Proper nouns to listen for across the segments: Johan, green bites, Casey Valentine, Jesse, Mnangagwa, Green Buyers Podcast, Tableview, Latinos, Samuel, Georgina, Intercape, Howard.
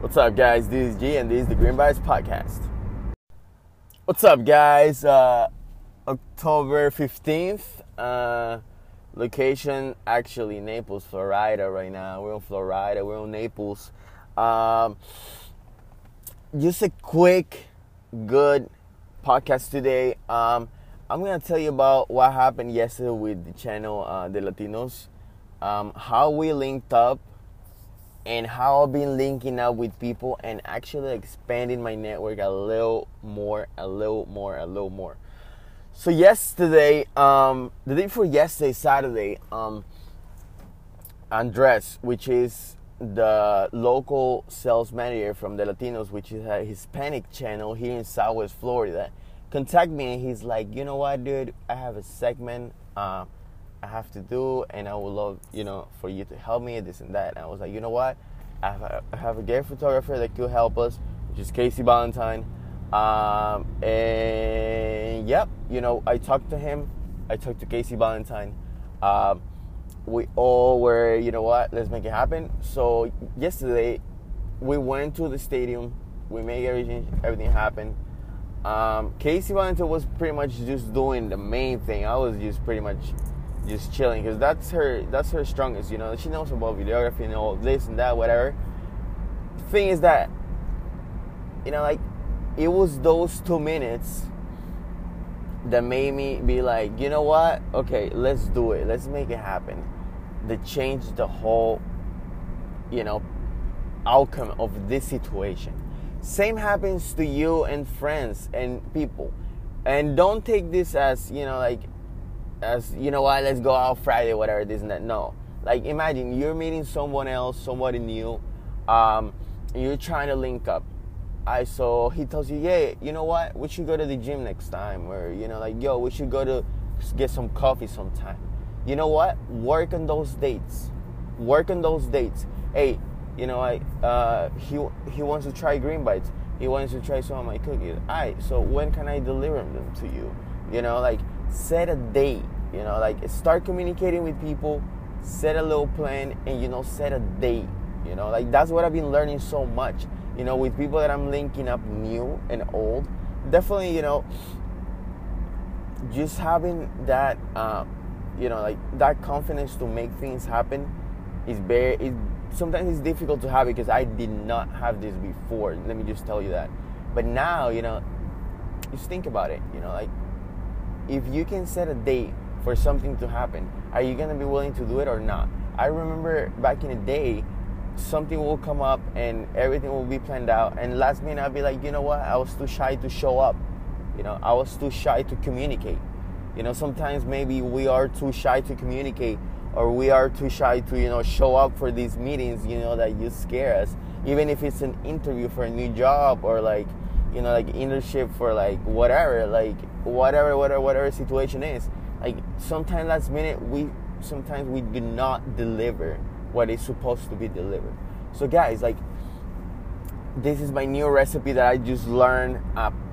What's up, guys? This is G, and this is the Green Buyers Podcast. What's up, guys? October 15th. Location, actually, Naples, Florida right now. We're in Florida. We're in Naples. Just a quick, good podcast today. I'm going to tell you about what happened yesterday with the channel, the Latinos, how we linked up, and how I've been linking up with people and actually expanding my network a little more. So yesterday, the day before yesterday, Saturday, Andres, which is the local sales manager from the Latinos, which is a Hispanic channel here in Southwest Florida, contacted me and he's like, you know what, dude, I have a segment I have to do, and I would love, for you to help me, this and that. And I was like, you know what? I have a great photographer that could help us, which is Casey Valentine. I talked to him. I talked to Casey Valentine. We all were, let's make it happen. So yesterday, we went to the stadium. We made everything happen. Casey Valentine was pretty much just doing the main thing. I was just pretty much just chilling, because that's her strongest, she knows about videography and all this and that, whatever. Thing is that, it was those 2 minutes that made me be like, you know what, okay, let's do it, let's make it happen. They changed the whole, outcome of this situation. Same happens to you and friends and people, and don't take this as, as, let's go out Friday, whatever, this and that. No. Imagine you're meeting someone else, somebody new. You're trying to link up. So he tells you, yeah, you know what? We should go to the gym next time. Or, we should go to get some coffee sometime. You know what? Work on those dates. Hey, he wants to try green bites. He wants to try some of my cookies. All right, so when can I deliver them to you? Set a date, start communicating with people, set a little plan, and, set a date, that's what I've been learning so much, with people that I'm linking up, new and old. Definitely, just having that, that confidence to make things happen is sometimes it's difficult to have it, because I did not have this before, let me just tell you that. But now, just think about it, if you can set a date for something to happen, are you going to be willing to do it or not? I remember back in the day, something will come up and everything will be planned out. And last minute, I'll be like, you know what? I was too shy to show up. I was too shy to communicate. Sometimes maybe we are too shy to communicate, or we are too shy to, show up for these meetings, that you scare us. Even if it's an interview for a new job, or internship for whatever situation is. Sometimes last minute, we do not deliver what is supposed to be delivered. So guys, this is my new recipe that I just learned.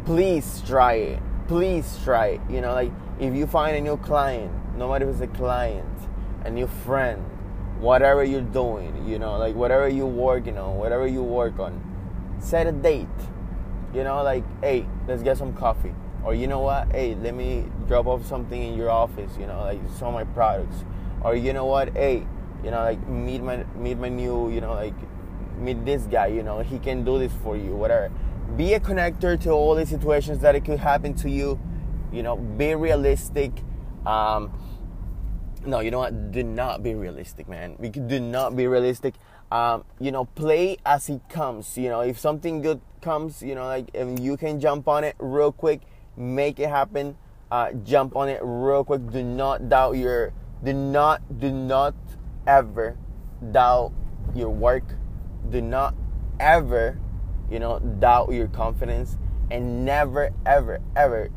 Please try it. If you find a new client, no matter if it's a client, a new friend, whatever you're doing, whatever you're working on, set a date. Hey, let's get some coffee. Or, hey, let me drop off something in your office, some of my products. Or, hey, meet my new, meet this guy, he can do this for you, whatever. Be a connector to all the situations that it could happen to you. Be realistic. No, you know what? Do not be realistic, man. We do not be realistic. Play as it comes. If something good comes, and you can jump on it real quick, make it happen. Jump on it real quick. Do not doubt do not ever doubt your work. Do not ever, doubt your confidence, and never, ever, ever,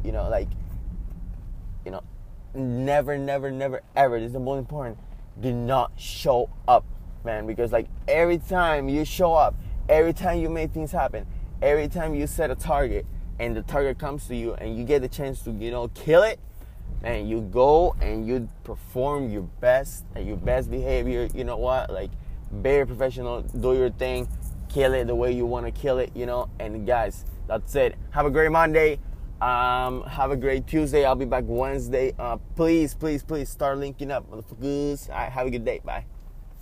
never, ever. This is the most important. Do not show up, man, because every time you show up, every time you make things happen, every time you set a target and the target comes to you and you get the chance to, kill it, man, you go and you perform your best and your best behavior. Very professional, do your thing, kill it the way you want to kill it, you know. And guys, that's it. Have a great Monday. Have a great Tuesday. I'll be back Wednesday. Please start linking up, motherfuckers. All right, have a good day. Bye.